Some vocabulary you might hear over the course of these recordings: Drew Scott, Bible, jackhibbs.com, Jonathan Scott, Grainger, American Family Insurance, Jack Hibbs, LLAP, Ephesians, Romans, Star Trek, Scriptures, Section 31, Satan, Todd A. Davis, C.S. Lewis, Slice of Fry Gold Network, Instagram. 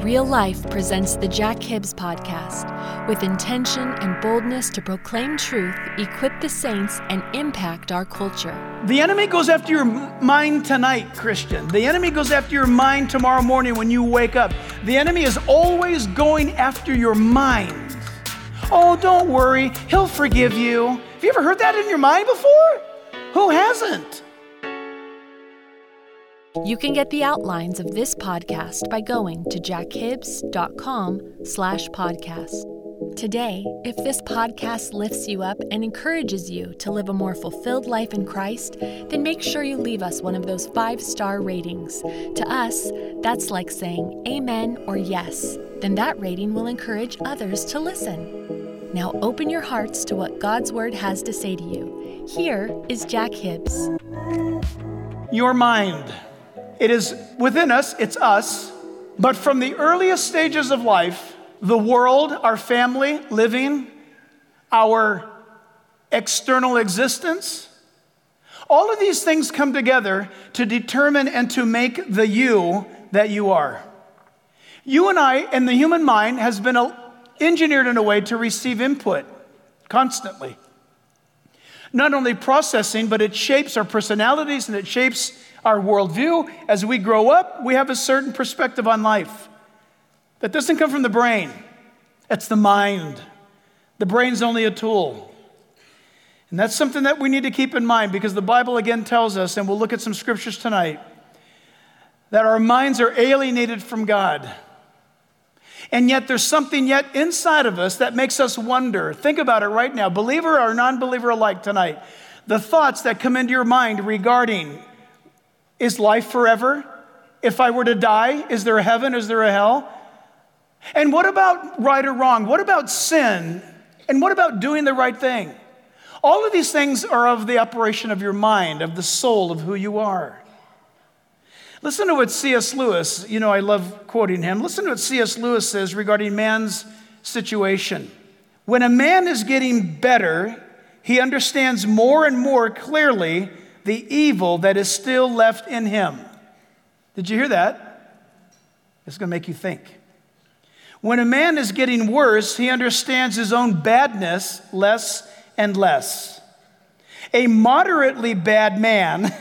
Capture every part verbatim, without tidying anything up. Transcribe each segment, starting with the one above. Real Life presents the Jack Hibbs Podcast with intention and boldness to proclaim truth, equip the saints, and impact our culture. The enemy goes after your mind tonight, Christian. The enemy goes after your mind tomorrow morning when you wake up. The enemy is always going after your mind. Oh, don't worry. He'll forgive you. Have you ever heard that in your mind before? Who hasn't? You can get the outlines of this podcast by going to jackhibbs.com slash podcast. Today, if this podcast lifts you up and encourages you to live a more fulfilled life in Christ, then make sure you leave us one of those five-star ratings. To us, that's like saying amen or yes. Then that rating will encourage others to listen. Now open your hearts to what God's Word has to say to you. Here is Jack Hibbs. Your mind. It is within us, it's us, but from the earliest stages of life, the world, our family, living, our external existence, all of these things come together to determine and to make the you that you are. You and I and the human mind has been engineered in a way to receive input constantly. Not only processing, but it shapes our personalities and it shapes our worldview. As we grow up, we have a certain perspective on life. That doesn't come from the brain. It's the mind. The brain's only a tool. And that's something that we need to keep in mind, because the Bible again tells us, and we'll look at some scriptures tonight, that our minds are alienated from God. And yet there's something yet inside of us that makes us wonder. Think about it right now, believer or non-believer alike tonight. The thoughts that come into your mind regarding, is life forever? If I were to die, is there a heaven? Is there a hell? And what about right or wrong? What about sin? And what about doing the right thing? All of these things are of the operation of your mind, of the soul, of who you are. Listen to what C S. Lewis, you know I love quoting him. Listen to what C S. Lewis says regarding man's situation. When a man is getting better, he understands more and more clearly the evil that is still left in him. Did you hear that? It's going to make you think. When a man is getting worse, he understands his own badness less and less. A moderately bad man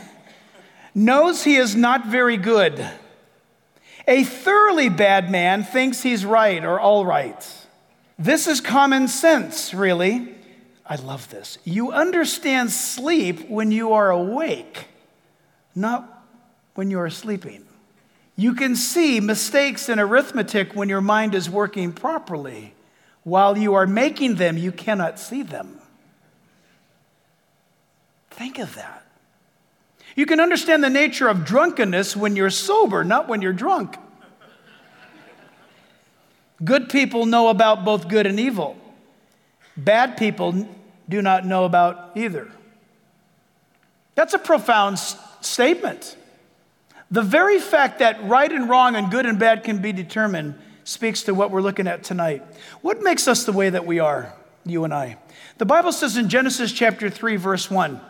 knows he is not very good. A thoroughly bad man thinks he's right or all right. This is common sense, really. I love this. You understand sleep when you are awake, not when you are sleeping. You can see mistakes in arithmetic when your mind is working properly. While you are making them, you cannot see them. Think of that. You can understand the nature of drunkenness when you're sober, not when you're drunk. Good people know about both good and evil. Bad people do not know about either. That's a profound s- statement. The very fact that right and wrong and good and bad can be determined speaks to what we're looking at tonight. What makes us the way that we are, you and I? The Bible says in Genesis chapter three, verse one,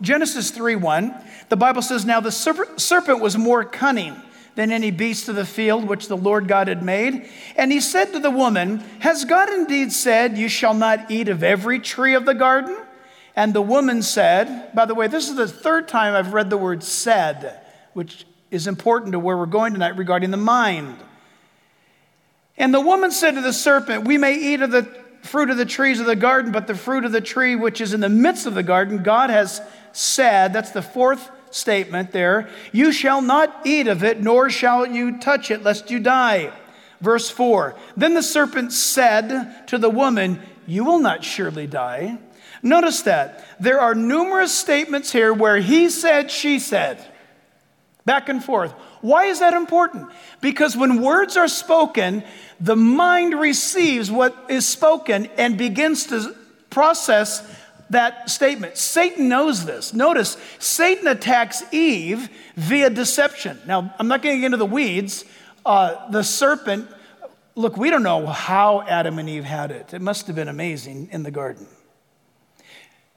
Genesis three one, the Bible says, Now the serp- serpent was more cunning than any beast of the field which the Lord God had made. And he said to the woman, Has God indeed said, You shall not eat of every tree of the garden? And the woman said, by the way, this is the third time I've read the word said, which is important to where we're going tonight regarding the mind. And the woman said to the serpent, we may eat of the fruit of the trees of the garden, but the fruit of the tree which is in the midst of the garden, God has said, that's the fourth statement there, you shall not eat of it, nor shall you touch it, lest you die. Verse four, then the serpent said to the woman, you will not surely die. Notice that. There are numerous statements here where he said, she said. Back and forth. Why is that important? Because when words are spoken, the mind receives what is spoken and begins to process that statement. Satan knows this. Notice, Satan attacks Eve via deception. Now, I'm not going to get into the weeds. Uh, the serpent, look, we don't know how Adam and Eve had it. It must have been amazing in the garden.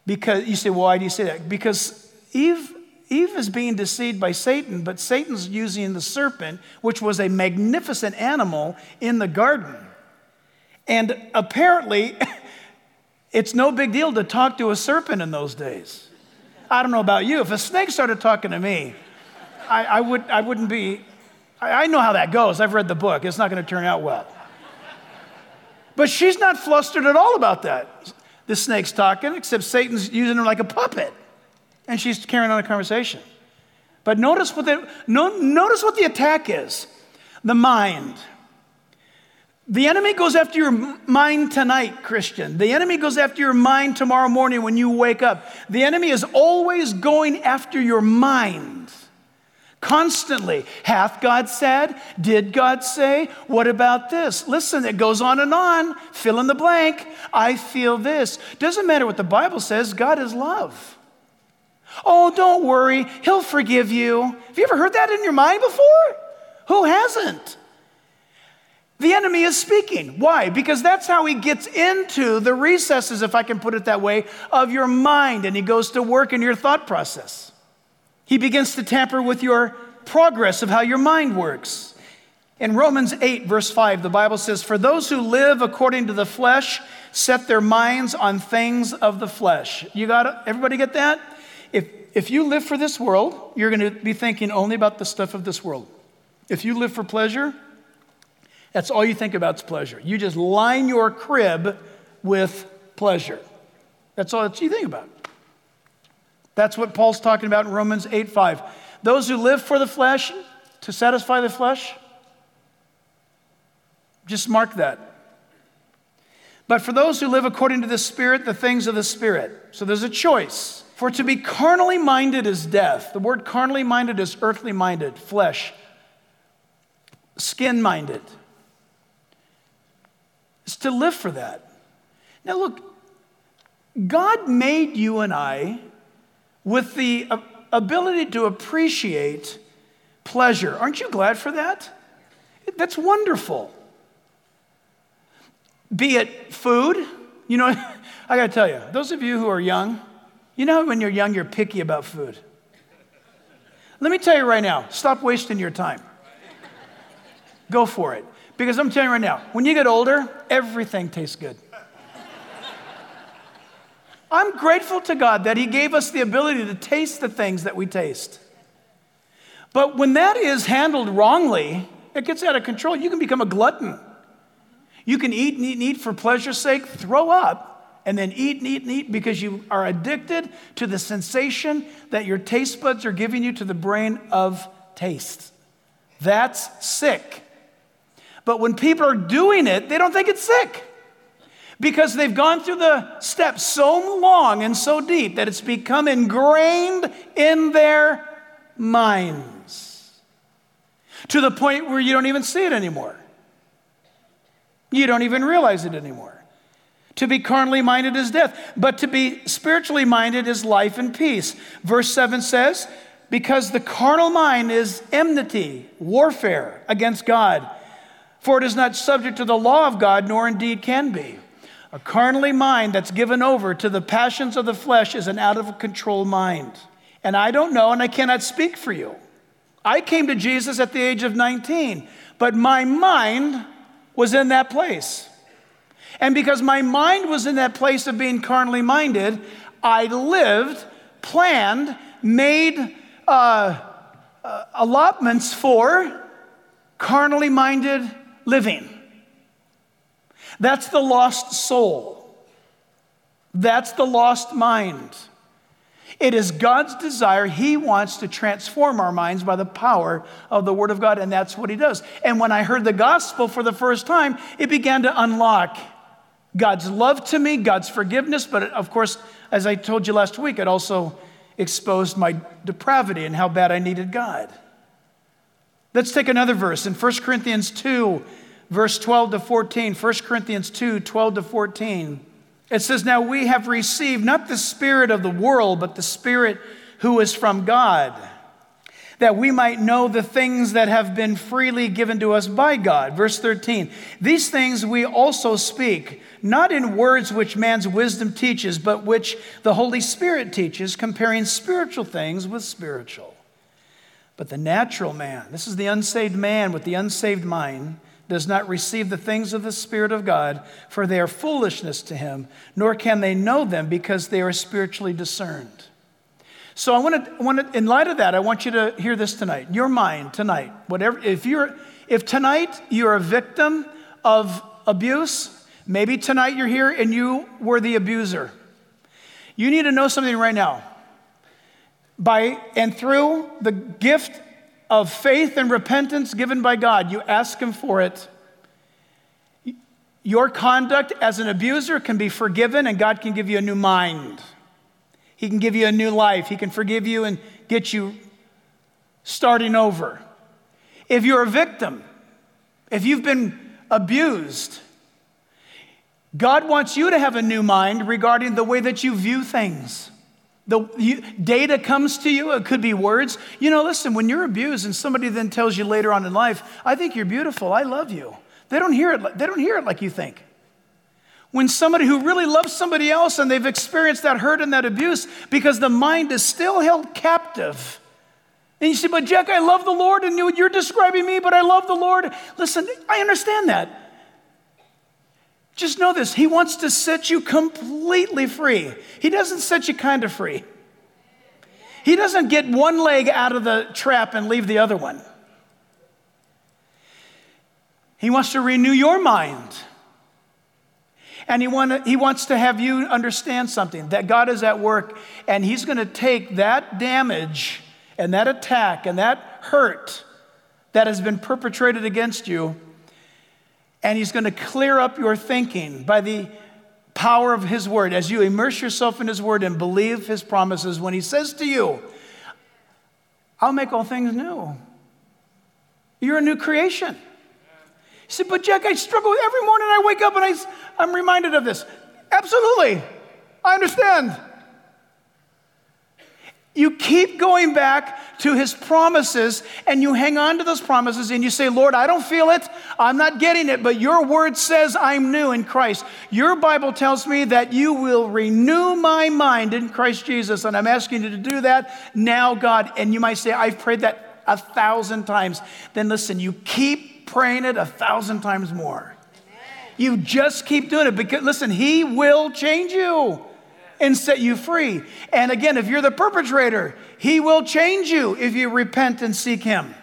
Because you say, well, why do you say that? Because Eve Eve is being deceived by Satan, but Satan's using the serpent, which was a magnificent animal in the garden. And apparently, it's no big deal to talk to a serpent in those days. I don't know about you. If a snake started talking to me, I, I, would, I wouldn't be... I, I know how that goes. I've read the book. It's not going to turn out well. But she's not flustered at all about that. The snake's talking, except Satan's using her like a puppet. And she's carrying on a conversation. But notice what the, no, notice what the attack is. The mind. The enemy goes after your mind tonight, Christian. The enemy goes after your mind tomorrow morning when you wake up. The enemy is always going after your mind. Constantly. Hath God said? Did God say? What about this? Listen, it goes on and on. Fill in the blank. I feel this. Doesn't matter what the Bible says. God is love. Oh, don't worry. He'll forgive you. Have you ever heard that in your mind before? Who hasn't? The enemy is speaking. Why? Because that's how he gets into the recesses, if I can put it that way, of your mind. And he goes to work in your thought process. He begins to tamper with your progress of how your mind works. In Romans eight, verse five, the Bible says, for those who live according to the flesh set their minds on things of the flesh. You got it? Everybody get that? If, if you live for this world, you're going to be thinking only about the stuff of this world. If you live for pleasure... that's all you think about is pleasure. You just line your crib with pleasure. That's all that you think about. That's what Paul's talking about in Romans eight five. Those who live for the flesh, to satisfy the flesh, just mark that. But for those who live according to the Spirit, the things of the Spirit. So there's a choice. For to be carnally minded is death. The word carnally minded is earthly minded, flesh, skin minded. To live for that. Now look, God made you and I with the ability to appreciate pleasure. Aren't you glad for that? That's wonderful. Be it food, you know, I gotta tell you, those of you who are young, you know when you're young, you're picky about food. Let me tell you right now, stop wasting your time. Go for it. Because I'm telling you right now, when you get older, everything tastes good. I'm grateful to God that he gave us the ability to taste the things that we taste. But when that is handled wrongly, it gets out of control. You can become a glutton. You can eat and eat and eat for pleasure's sake, throw up, and then eat and eat and eat because you are addicted to the sensation that your taste buds are giving you to the brain of taste. That's sick. But when people are doing it, they don't think it's sick because they've gone through the steps so long and so deep that it's become ingrained in their minds to the point where you don't even see it anymore. You don't even realize it anymore. To be carnally minded is death, but to be spiritually minded is life and peace. Verse seven says, because the carnal mind is enmity, warfare against God. For it is not subject to the law of God, nor indeed can be. A carnally mind that's given over to the passions of the flesh is an out-of-control mind. And I don't know, and I cannot speak for you. I came to Jesus at the age of nineteen, but my mind was in that place. And because my mind was in that place of being carnally minded, I lived, planned, made uh, uh, allotments for carnally minded living. That's the lost soul. That's the lost mind. It is God's desire. He wants to transform our minds by the power of the Word of God, and that's what He does. And when I heard the gospel for the first time, it began to unlock God's love to me, God's forgiveness, but of course, as I told you last week, it also exposed my depravity and how bad I needed God. Let's take another verse in First Corinthians two, verse twelve to fourteen. First Corinthians two, twelve to fourteen. It says, now we have received not the spirit of the world, but the Spirit who is from God, that we might know the things that have been freely given to us by God. Verse thirteen, these things we also speak, not in words which man's wisdom teaches, but which the Holy Spirit teaches, comparing spiritual things with spiritual. But the natural man, this is the unsaved man with the unsaved mind, does not receive the things of the Spirit of God, for they are foolishness to him, nor can they know them because they are spiritually discerned. So I want to, I want to, in light of that, I want you to hear this tonight. Your mind tonight, whatever, if you're, if tonight you're a victim of abuse, maybe tonight you're here and you were the abuser. You need to know something right now. By and through the gift of faith and repentance given by God, you ask Him for it. Your conduct as an abuser can be forgiven, and God can give you a new mind. He can give you a new life. He can forgive you and get you starting over. If you're a victim, if you've been abused, God wants you to have a new mind regarding the way that you view things. The you, data comes to you. It could be words. You know, listen, when you're abused and somebody then tells you later on in life, I think you're beautiful. I love you. They don't hear it. They don't hear it like you think. When somebody who really loves somebody else and they've experienced that hurt and that abuse, because the mind is still held captive. And you say, but Jack, I love the Lord, and you're describing me, but I love the Lord. Listen, I understand that. Just know this. He wants to set you completely free. He doesn't set you kind of free. He doesn't get one leg out of the trap and leave the other one. He wants to renew your mind. And he, want to, he wants to have you understand something, that God is at work, and He's going to take that damage and that attack and that hurt that has been perpetrated against you, and He's going to clear up your thinking by the power of His Word. As you immerse yourself in His Word and believe His promises, when He says to you, I'll make all things new. You're a new creation. You say, but Jack, I struggle with every morning I wake up and I, I'm reminded of this. Absolutely. I understand. You keep going back to His promises, and you hang on to those promises, and you say, Lord, I don't feel it. I'm not getting it, but your word says I'm new in Christ. Your Bible tells me that you will renew my mind in Christ Jesus, and I'm asking you to do that now, God. And you might say, I've prayed that a thousand times. Then listen, you keep praying it a thousand times more. Amen. You just keep doing it, because, listen, He will change you and set you free. And again, if you're the perpetrator, He will change you if you repent and seek Him.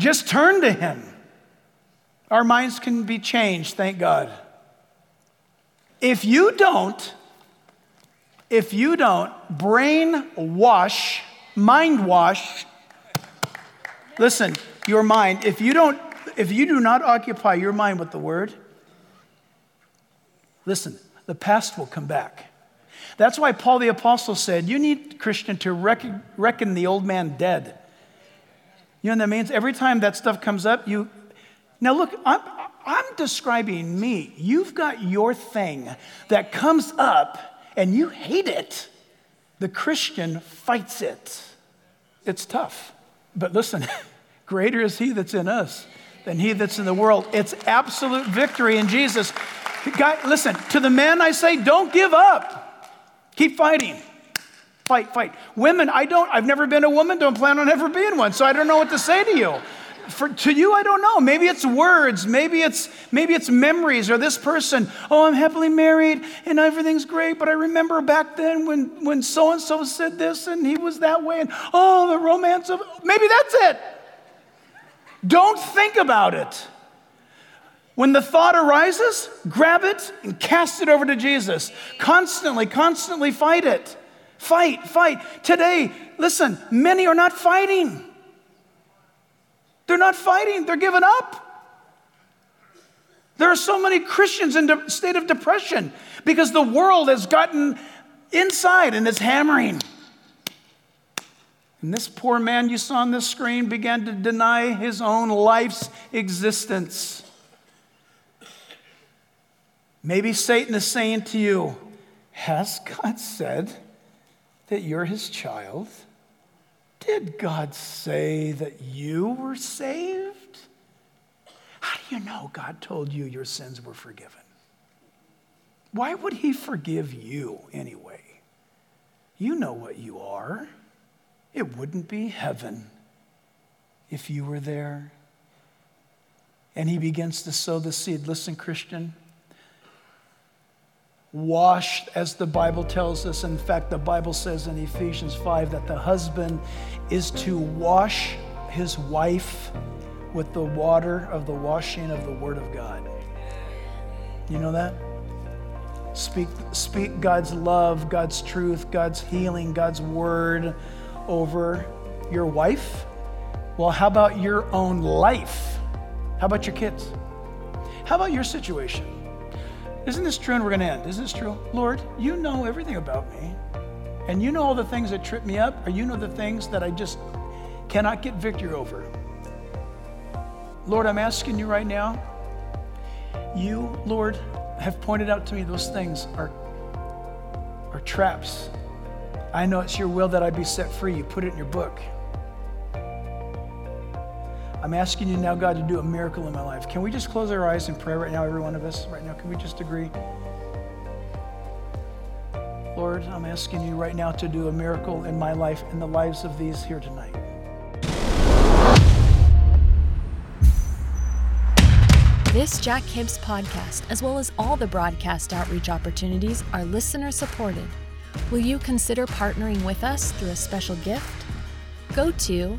Just turn to Him. Our minds can be changed, thank God. If you don't, if you don't brainwash, mind wash, listen, your mind, if you don't, if you do not occupy your mind with the Word, listen, the past will come back. That's why Paul the Apostle said, you need, Christian, to reckon, reckon the old man dead. You know what that means? Every time that stuff comes up, you... Now look, I'm, I'm describing me. You've got your thing that comes up and you hate it. The Christian fights it. It's tough. But listen, greater is He that's in us than he that's in the world. It's absolute victory in Jesus. God, listen, to the men I say, don't give up. Keep fighting. Fight, fight. Women, I don't, I've never been a woman, don't plan on ever being one, so I don't know what to say to you. for, to you, I don't know. Maybe it's words. Maybe it's maybe it's memories or this person. Oh, I'm happily married and everything's great. But I remember back then when, when so-and-so said this and he was that way. And oh, the romance of, maybe that's it. Don't think about it. When the thought arises, grab it and cast it over to Jesus. Constantly, constantly fight it. Fight, fight. Today, listen, many are not fighting. They're not fighting. They're giving up. There are so many Christians in a state of depression because the world has gotten inside and it's hammering. And this poor man you saw on this screen began to deny his own life's existence. Maybe Satan is saying to you, has God said that you're his child? Did God say that you were saved? How do you know God told you your sins were forgiven? Why would he forgive you anyway? You know what you are. It wouldn't be heaven if you were there. And he begins to sow the seed. Listen, Christian. Washed, as the Bible tells us. In fact, the Bible says in Ephesians five that the husband is to wash his wife with the water of the washing of the Word of God. You know that? Speak, speak God's love, God's truth, God's healing, God's Word over your wife. Well, how about your own life? How about your kids? How about your situation? Isn't this true? And we're going to end. Isn't this true? Lord, you know everything about me. And you know all the things that trip me up, or you know the things that I just cannot get victory over. Lord, I'm asking you right now. You, Lord, have pointed out to me those things are, are traps. I know it's your will that I be set free. You put it in your book. I'm asking you now, God, to do a miracle in my life. Can we just close our eyes and pray right now, every one of us right now? Can we just agree? Lord, I'm asking you right now to do a miracle in my life and the lives of these here tonight. This Jack Hibbs podcast, as well as all the broadcast outreach opportunities, are listener supported. Will you consider partnering with us through a special gift? Go to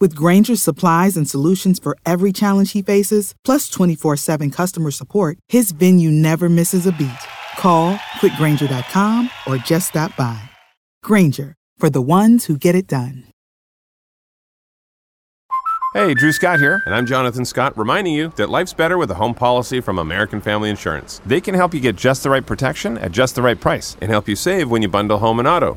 With Grainger's supplies and solutions for every challenge he faces, plus twenty-four seven customer support, his venue never misses a beat. Call quick grainger dot com or just stop by. Grainger, for the ones who get it done. Hey, Drew Scott here, and I'm Jonathan Scott, reminding you that life's better with a home policy from American Family Insurance. They can help you get just the right protection at just the right price and help you save when you bundle home and auto.